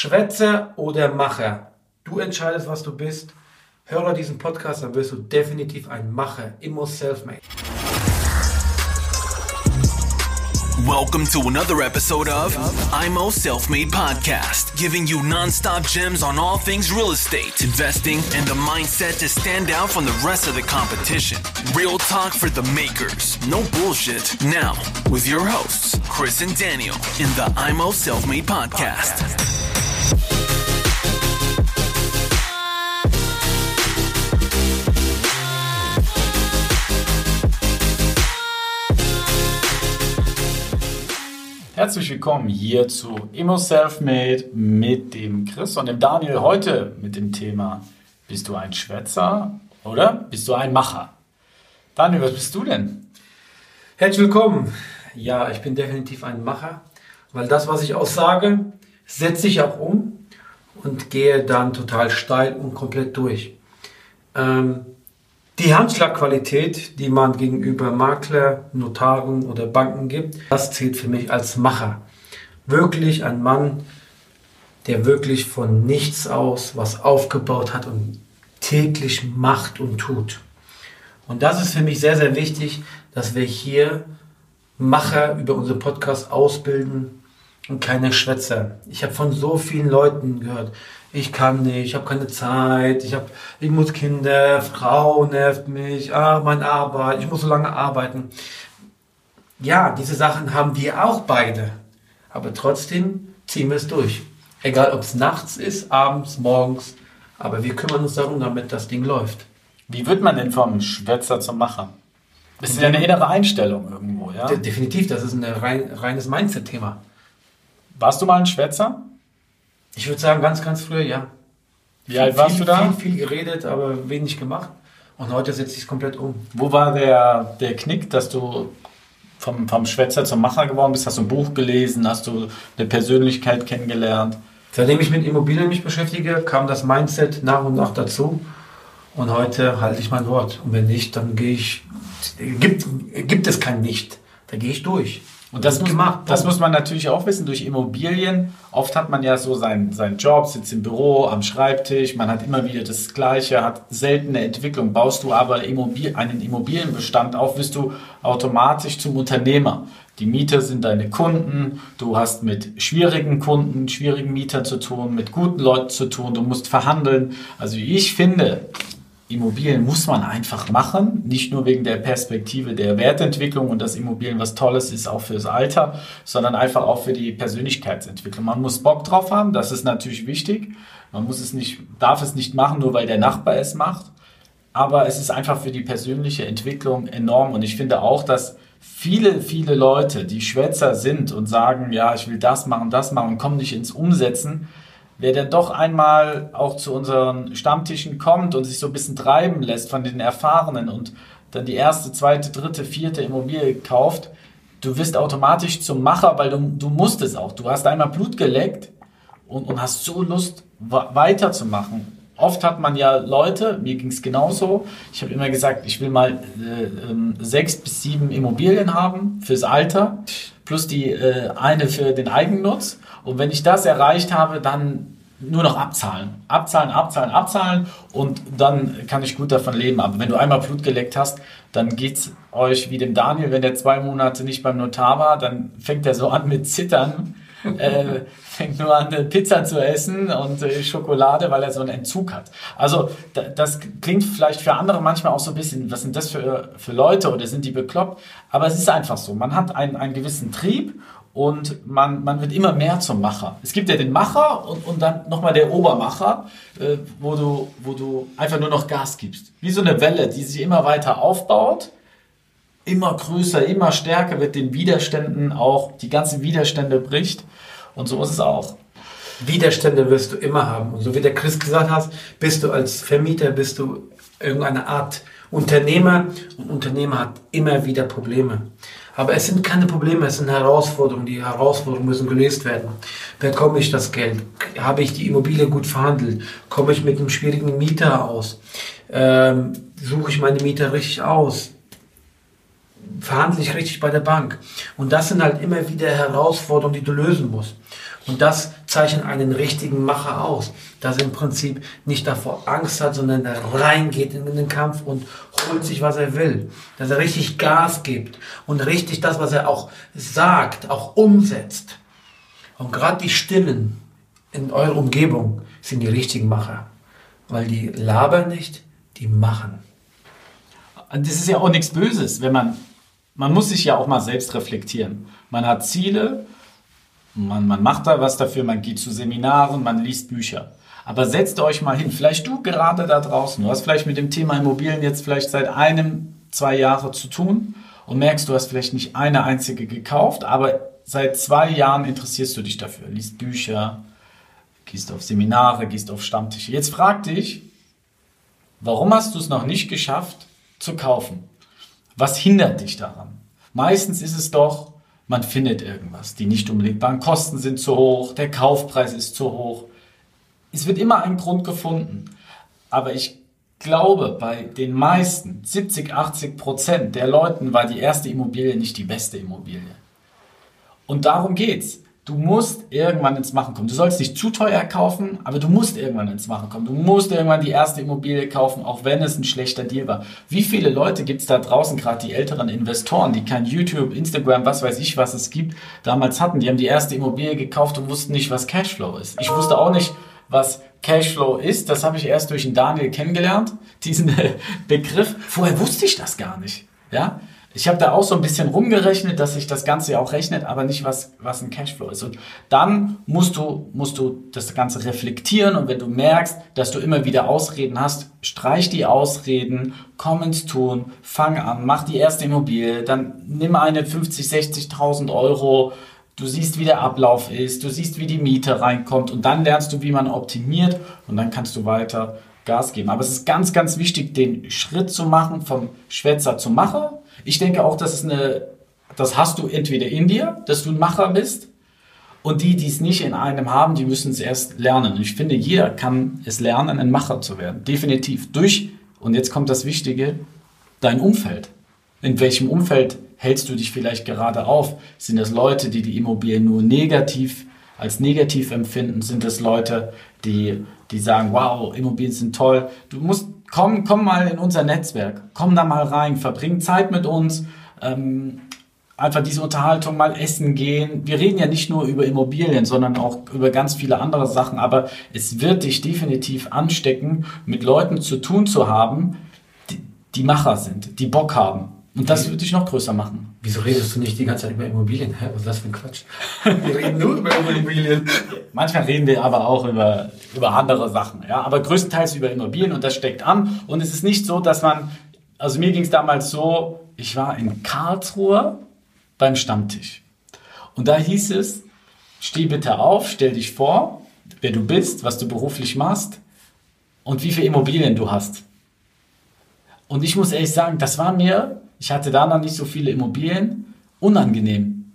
Schwätzer oder Macher? Du entscheidest, was du bist. Höre diesen Podcast, dann wirst du definitiv ein Macher. Immer self-made. Welcome to another episode of IMO Self-Made Podcast, giving you non-stop gems on all things real estate, investing, and the mindset to stand out from the rest of the competition. Real talk for the makers. No bullshit. Now, with your hosts, Chris and Daniel, in the IMO Self-Made Podcast. Herzlich willkommen hier zu Immo Selfmade mit dem Chris und dem Daniel. Heute mit dem Thema, bist du ein Schwätzer oder bist du ein Macher? Daniel, was bist du denn? Herzlich willkommen. Ja, ich bin definitiv ein Macher, weil das, was ich aussage, setze ich auch um und gehe dann total steil und komplett durch. Die Handschlagqualität, die man gegenüber Makler, Notaren oder Banken gibt, das zählt für mich als Macher. Wirklich ein Mann, der wirklich von nichts aus was aufgebaut hat und täglich macht und tut. Und das ist für mich sehr, sehr wichtig, dass wir hier Macher über unseren Podcast ausbilden und keine Schwätzer. Ich habe von so vielen Leuten gehört, ich kann nicht, ich habe keine Zeit, ich muss Kinder, Frau nervt mich, meine Arbeit, ich muss so lange arbeiten. Ja, diese Sachen haben wir auch beide, aber trotzdem ziehen wir es durch. Egal, ob es nachts ist, abends, morgens, aber wir kümmern uns darum, damit das Ding läuft. Wie wird man denn vom Schwätzer zum Macher? Das ist ja eine innere Einstellung irgendwo, ja? Definitiv, das ist ein reines Mindset-Thema. Warst du mal ein Schwätzer? Ich würde sagen, ganz, ganz früher, ja. Wie alt warst du da? Viel geredet, aber wenig gemacht. Und heute setze ich es komplett um. Wo war der Knick, dass du vom Schwätzer zum Macher geworden bist? Hast du ein Buch gelesen? Hast du eine Persönlichkeit kennengelernt? Seitdem ich mit Immobilien mich beschäftige, kam das Mindset nach und nach dazu. Und heute halte ich mein Wort. Und wenn nicht, dann gehe ich... Gibt es kein Nicht. Da gehe ich durch. Und das muss man natürlich auch wissen, durch Immobilien, oft hat man ja so seinen Job, sitzt im Büro, am Schreibtisch, man hat immer wieder das Gleiche, hat seltene Entwicklung. Baust du aber einen Immobilienbestand auf, wirst du automatisch zum Unternehmer. Die Mieter sind deine Kunden, du hast mit schwierigen Kunden, schwierigen Mietern zu tun, mit guten Leuten zu tun, du musst verhandeln. Also ich finde... Immobilien muss man einfach machen, nicht nur wegen der Perspektive der Wertentwicklung und dass Immobilien was Tolles ist, auch fürs Alter, sondern einfach auch für die Persönlichkeitsentwicklung. Man muss Bock drauf haben, das ist natürlich wichtig. Man darf es nicht machen, nur weil der Nachbar es macht. Aber es ist einfach für die persönliche Entwicklung enorm. Und ich finde auch, dass viele, viele Leute, die Schwätzer sind und sagen, ja, ich will das machen und kommen nicht ins Umsetzen, wer dann doch einmal auch zu unseren Stammtischen kommt und sich so ein bisschen treiben lässt von den Erfahrenen und dann die erste, zweite, dritte, vierte Immobilie kauft, du wirst automatisch zum Macher, weil du musst es auch. Du hast einmal Blut geleckt und hast so Lust, weiterzumachen. Oft hat man ja Leute, mir ging es genauso, ich habe immer gesagt, ich will mal 6 bis 7 Immobilien haben fürs Alter, plus die eine für den Eigennutz. Und wenn ich das erreicht habe, dann nur noch abzahlen und dann kann ich gut davon leben. Aber wenn du einmal Blut geleckt hast, dann geht's euch wie dem Daniel, wenn der 2 Monate nicht beim Notar war, dann fängt er so an mit Zittern, fängt nur an Pizza zu essen und Schokolade, weil er so einen Entzug hat. Also das klingt vielleicht für andere manchmal auch so ein bisschen, was sind das für Leute oder sind die bekloppt? Aber es ist einfach so, man hat einen gewissen Trieb und man wird immer mehr zum Macher. Es gibt ja den Macher und dann nochmal der Obermacher, wo du einfach nur noch Gas gibst. Wie so eine Welle, die sich immer weiter aufbaut. Immer größer, immer stärker wird den Widerständen auch, die ganzen Widerstände bricht und so ist es auch. Widerstände wirst du immer haben und so wie der Chris gesagt hat, bist du als Vermieter, bist du irgendeine Art Unternehmer und Unternehmer hat immer wieder Probleme. Aber es sind keine Probleme, es sind Herausforderungen, die Herausforderungen müssen gelöst werden. Bekomme ich das Geld? Habe ich die Immobilie gut verhandelt? Komme ich mit einem schwierigen Mieter aus? Suche ich meine Mieter richtig aus? Verhandle ich richtig bei der Bank? Und das sind halt immer wieder Herausforderungen, die du lösen musst. Und das zeichnet einen richtigen Macher aus, dass er im Prinzip nicht davor Angst hat, sondern da reingeht in den Kampf und holt sich, was er will. Dass er richtig Gas gibt und richtig das, was er auch sagt, auch umsetzt. Und gerade die Stimmen in eurer Umgebung sind die richtigen Macher. Weil die labern nicht, die machen. Das ist ja auch nichts Böses, wenn man muss sich ja auch mal selbst reflektieren. Man hat Ziele, man macht da was dafür, man geht zu Seminaren, man liest Bücher. Aber setzt euch mal hin, vielleicht du gerade da draußen, du hast vielleicht mit dem Thema Immobilien jetzt vielleicht seit 1, 2 Jahren zu tun und merkst, du hast vielleicht nicht eine einzige gekauft, aber seit 2 Jahren interessierst du dich dafür, liest Bücher, gehst auf Seminare, gehst auf Stammtische. Jetzt frag dich, warum hast du es noch nicht geschafft zu kaufen? Was hindert dich daran? Meistens ist es doch, man findet irgendwas. Die nicht umlegbaren Kosten sind zu hoch, der Kaufpreis ist zu hoch. Es wird immer ein Grund gefunden. Aber ich glaube, bei den meisten, 70-80% der Leuten, war die erste Immobilie nicht die beste Immobilie. Und darum geht's. Du musst irgendwann ins Machen kommen. Du sollst nicht zu teuer kaufen, aber du musst irgendwann ins Machen kommen. Du musst irgendwann die erste Immobilie kaufen, auch wenn es ein schlechter Deal war. Wie viele Leute gibt es da draußen, gerade die älteren Investoren, die kein YouTube, Instagram, was weiß ich, was es gibt, damals hatten. Die haben die erste Immobilie gekauft und wussten nicht, was Cashflow ist. Ich wusste auch nicht, was Cashflow ist. Das habe ich erst durch den Daniel kennengelernt, diesen Begriff. Vorher wusste ich das gar nicht, ja. Ich habe da auch so ein bisschen rumgerechnet, dass sich das Ganze auch rechnet, aber nicht, was ein Cashflow ist. Und dann musst du das Ganze reflektieren und wenn du merkst, dass du immer wieder Ausreden hast, streich die Ausreden, komm ins Tun, fang an, mach die erste Immobilie, dann nimm eine 50.000, 60.000 Euro, du siehst, wie der Ablauf ist, du siehst, wie die Miete reinkommt und dann lernst du, wie man optimiert und dann kannst du weiter Gas geben. Aber es ist ganz, ganz wichtig, den Schritt zu machen, vom Schwätzer zum Macher. Ich denke auch, das hast du entweder in dir, dass du ein Macher bist und die, die es nicht in einem haben, die müssen es erst lernen. Und ich finde, jeder kann es lernen, ein Macher zu werden. Definitiv. Und jetzt kommt das Wichtige, dein Umfeld. In welchem Umfeld hältst du dich vielleicht gerade auf? Sind das Leute, die Immobilien nur als negativ empfinden? Sind das Leute, die sagen, wow, Immobilien sind toll? Du musst Komm mal in unser Netzwerk, komm da mal rein, verbring Zeit mit uns, einfach diese Unterhaltung, mal essen gehen. Wir reden ja nicht nur über Immobilien, sondern auch über ganz viele andere Sachen, aber es wird dich definitiv anstecken, mit Leuten zu tun zu haben, die Macher sind, die Bock haben. Und das wird dich noch größer machen. Wieso redest du nicht die ganze Zeit über Immobilien? Hä? Was ist das für ein Quatsch? Wir reden nur über Immobilien. Manchmal reden wir aber auch über andere Sachen. Ja? Aber größtenteils über Immobilien und das steckt an. Und es ist nicht so, dass also mir ging es damals so, ich war in Karlsruhe beim Stammtisch. Und da hieß es, steh bitte auf, stell dich vor, wer du bist, was du beruflich machst und wie viele Immobilien du hast. Und ich muss ehrlich sagen, das war mir... Ich hatte da noch nicht so viele Immobilien. Unangenehm.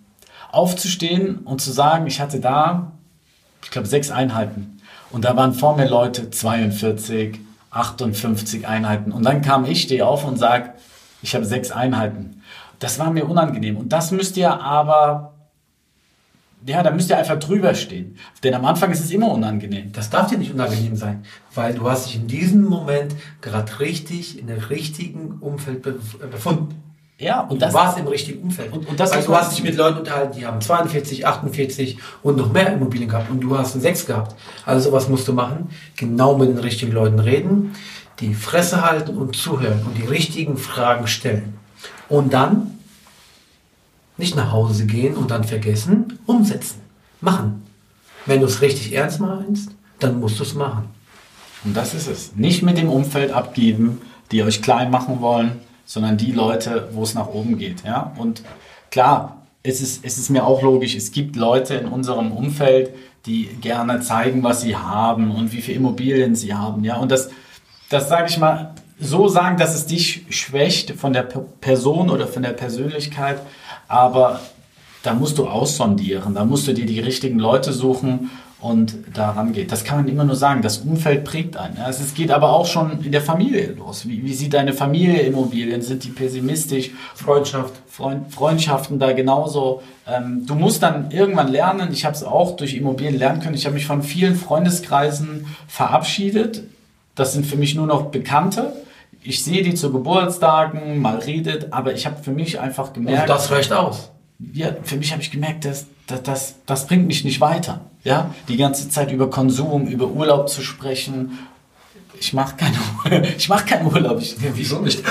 Aufzustehen und zu sagen, ich hatte da, ich glaube, 6 Einheiten. Und da waren vor mir Leute 42, 58 Einheiten. Und dann kam ich, stehe auf und sage, ich habe 6 Einheiten. Das war mir unangenehm. Und das müsst ihr aber, ja, da müsst ihr einfach drüber stehen. Denn am Anfang ist es immer unangenehm. Das darf dir nicht unangenehm sein, weil du hast dich in diesem Moment gerade richtig in dem richtigen Umfeld befunden. Ja, und du warst im richtigen Umfeld. Und das weil du hast dich mit Leuten unterhalten, die haben 42, 48 und noch mehr Immobilien gehabt und du hast 6 gehabt. Also sowas musst du machen. Genau mit den richtigen Leuten reden, die Fresse halten und zuhören und die richtigen Fragen stellen. Und dann nicht nach Hause gehen und dann vergessen, umsetzen, machen. Wenn du es richtig ernst meinst, dann musst du es machen. Und das ist es. Nicht mit dem Umfeld abgeben, die euch klein machen wollen, sondern die Leute, wo es nach oben geht. Ja? Und klar, es ist mir auch logisch, es gibt Leute in unserem Umfeld, die gerne zeigen, was sie haben und wie viele Immobilien sie haben. Ja? Und das sage ich mal, so sagen, dass es dich schwächt von der Person oder von der Persönlichkeit, aber da musst du aussondieren, da musst du dir die richtigen Leute suchen und da rangeht. Das kann man immer nur sagen, das Umfeld prägt einen. Also es geht aber auch schon in der Familie los. Wie sieht deine Familie Immobilien? Sind die pessimistisch? Freundschaften da genauso. Du musst dann irgendwann lernen, ich habe es auch durch Immobilien lernen können, ich habe mich von vielen Freundeskreisen verabschiedet. Das sind für mich nur noch Bekannte. Ich sehe die zu Geburtstagen, mal redet, aber ich habe für mich einfach gemerkt... Und das reicht aus. Ja, für mich habe ich gemerkt, das bringt mich nicht weiter. Ja? Die ganze Zeit über Konsum, über Urlaub zu sprechen. Ich mache keinen Urlaub. Wieso nicht?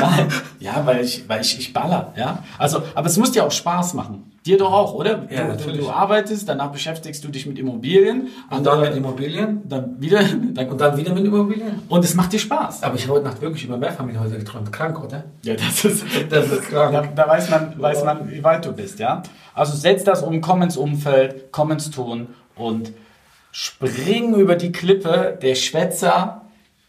Ja, weil ich baller. Ja? Also, aber es muss dir auch Spaß machen. Dir doch auch, oder? Ja, du arbeitest, danach beschäftigst du dich mit Immobilien. Und dann mit Immobilien? Dann wieder mit Immobilien? Und es macht dir Spaß. Aber ich habe heute Nacht wirklich über Mehrfamilienhäuser geträumt. Krank, oder? Ja, das ist krank. Da weiß man, wie weit du bist, ja? Also setz das um, komm ins Umfeld, komm ins Tun und spring über die Klippe der Schwätzer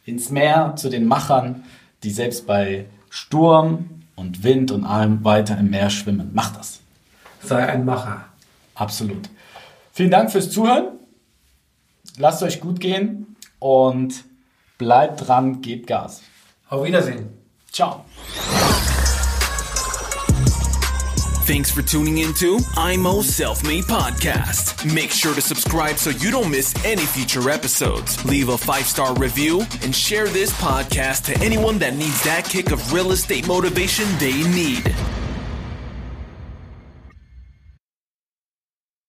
ins Meer zu den Machern, die selbst bei Sturm und Wind und allem weiter im Meer schwimmen. Mach das. Sei ein Macher. Absolut. Vielen Dank fürs Zuhören. Lasst euch gut gehen und bleibt dran, gebt Gas. Auf Wiedersehen. Ciao. Thanks for tuning in to IMO Self-Made Podcast. Make sure to subscribe so you don't miss any future episodes. Leave a 5-star review and share this podcast to anyone that needs that kick of real estate motivation they need.